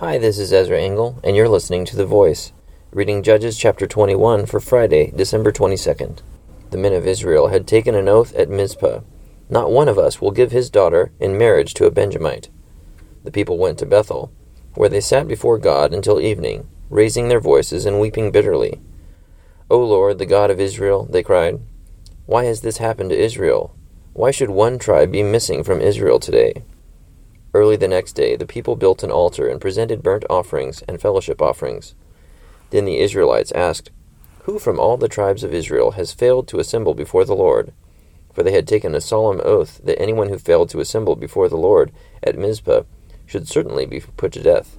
Hi, this is Ezra Engel, and you're listening to The Voice, reading Judges chapter 21 for Friday, December 22nd. The men of Israel had taken an oath at Mizpah. Not one of us will give his daughter in marriage to a Benjamite. The people went to Bethel, where they sat before God until evening, raising their voices and weeping bitterly. O Lord, the God of Israel, they cried, why has this happened to Israel? Why should one tribe be missing from Israel today? Early the next day, the people built an altar and presented burnt offerings and fellowship offerings. Then the Israelites asked, who from all the tribes of Israel has failed to assemble before the Lord? For they had taken a solemn oath that anyone who failed to assemble before the Lord at Mizpah should certainly be put to death.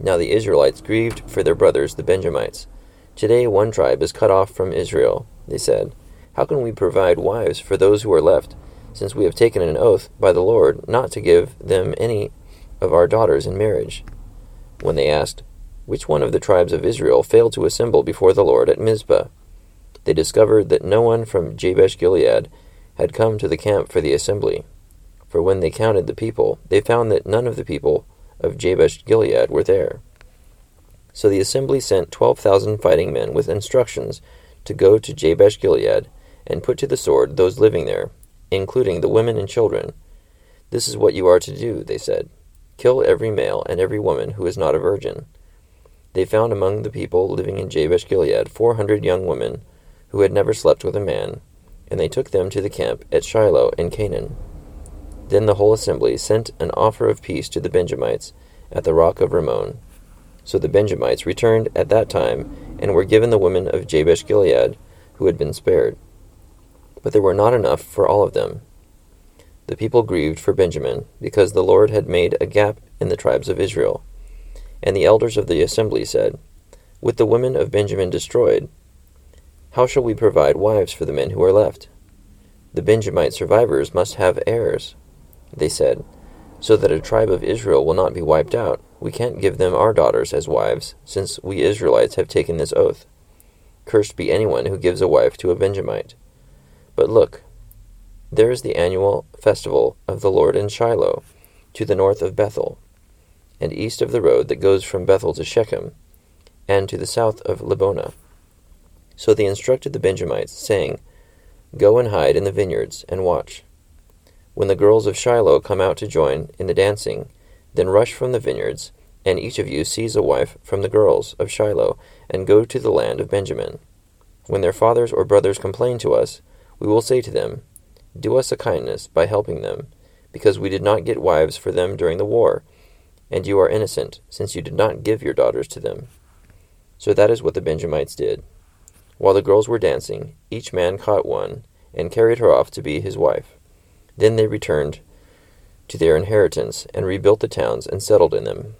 Now the Israelites grieved for their brothers, the Benjamites. Today one tribe is cut off from Israel, they said. How can we provide wives for those who are left, since we have taken an oath by the Lord not to give them any of our daughters in marriage? When they asked, which one of the tribes of Israel failed to assemble before the Lord at Mizpah? They discovered that no one from Jabesh-Gilead had come to the camp for the assembly. For when they counted the people, they found that none of the people of Jabesh-Gilead were there. So the assembly sent 12,000 fighting men with instructions to go to Jabesh-Gilead and put to the sword those living there, including the women and children. This is what you are to do, they said. Kill every male and every woman who is not a virgin. They found among the people living in Jabesh-Gilead 400 young women who had never slept with a man, and they took them to the camp at Shiloh in Canaan. Then the whole assembly sent an offer of peace to the Benjamites at the Rock of Ramon. So the Benjamites returned at that time and were given the women of Jabesh-Gilead who had been spared. But there were not enough for all of them. The people grieved for Benjamin, because the Lord had made a gap in the tribes of Israel. And the elders of the assembly said, with the women of Benjamin destroyed, how shall we provide wives for the men who are left? The Benjamite survivors must have heirs, they said, so that a tribe of Israel will not be wiped out. We can't give them our daughters as wives, since we Israelites have taken this oath. Cursed be anyone who gives a wife to a Benjamite. But look, there is the annual festival of the Lord in Shiloh, to the north of Bethel, and east of the road that goes from Bethel to Shechem, and to the south of Libona. So they instructed the Benjamites, saying, go and hide in the vineyards, and watch. When the girls of Shiloh come out to join in the dancing, then rush from the vineyards, and each of you seize a wife from the girls of Shiloh, and go to the land of Benjamin. When their fathers or brothers complain to us, we will say to them, do us a kindness by helping them, because we did not get wives for them during the war, and you are innocent, since you did not give your daughters to them. So that is what the Benjamites did. While the girls were dancing, each man caught one, and carried her off to be his wife. Then they returned to their inheritance, and rebuilt the towns, and settled in them.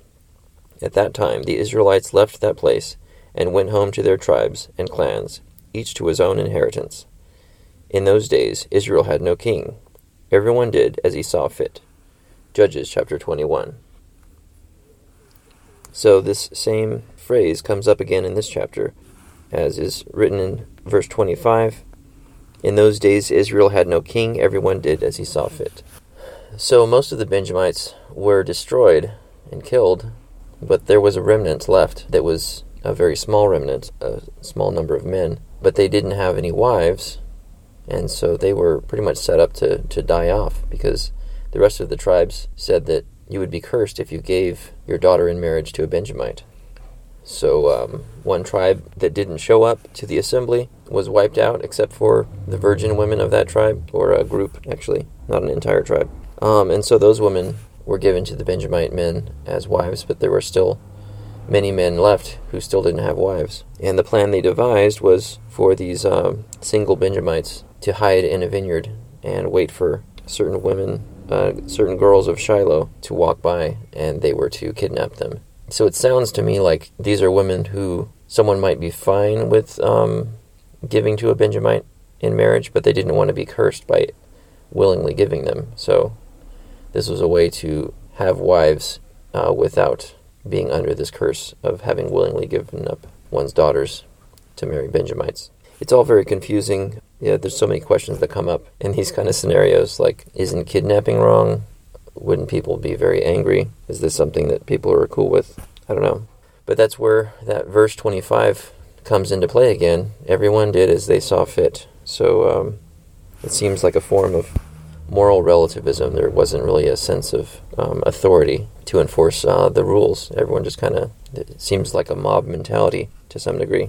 At that time the Israelites left that place, and went home to their tribes and clans, each to his own inheritance. In those days, Israel had no king. Everyone did as he saw fit. Judges chapter 21. So this same phrase comes up again in this chapter, as is written in verse 25. In those days, Israel had no king. Everyone did as he saw fit. So most of the Benjamites were destroyed and killed, but there was a remnant left that was a very small remnant, a small number of men, but they didn't have any wives. And so they were pretty much set up to die off, because the rest of the tribes said that you would be cursed if you gave your daughter in marriage to a Benjamite. So one tribe that didn't show up to the assembly was wiped out, except for the virgin women of that tribe, or a group, actually, not an entire tribe. And so those women were given to the Benjamite men as wives, but there were still many men left who still didn't have wives. And the plan they devised was for these single Benjamites to hide in a vineyard and wait for certain women, certain girls of Shiloh to walk by, and they were to kidnap them. So it sounds to me like these are women who someone might be fine with giving to a Benjamite in marriage, but they didn't want to be cursed by willingly giving them. So this was a way to have wives without being under this curse of having willingly given up one's daughters to marry Benjamites. It's all very confusing. Yeah, there's so many questions that come up in these kind of scenarios, like, isn't kidnapping wrong? Wouldn't people be very angry? Is this something that people are cool with? I don't know. But that's where that verse 25 comes into play again. Everyone did as they saw fit. So it seems like a form of moral relativism. There wasn't really a sense of authority to enforce the rules. Everyone just kind of, it seems like a mob mentality to some degree.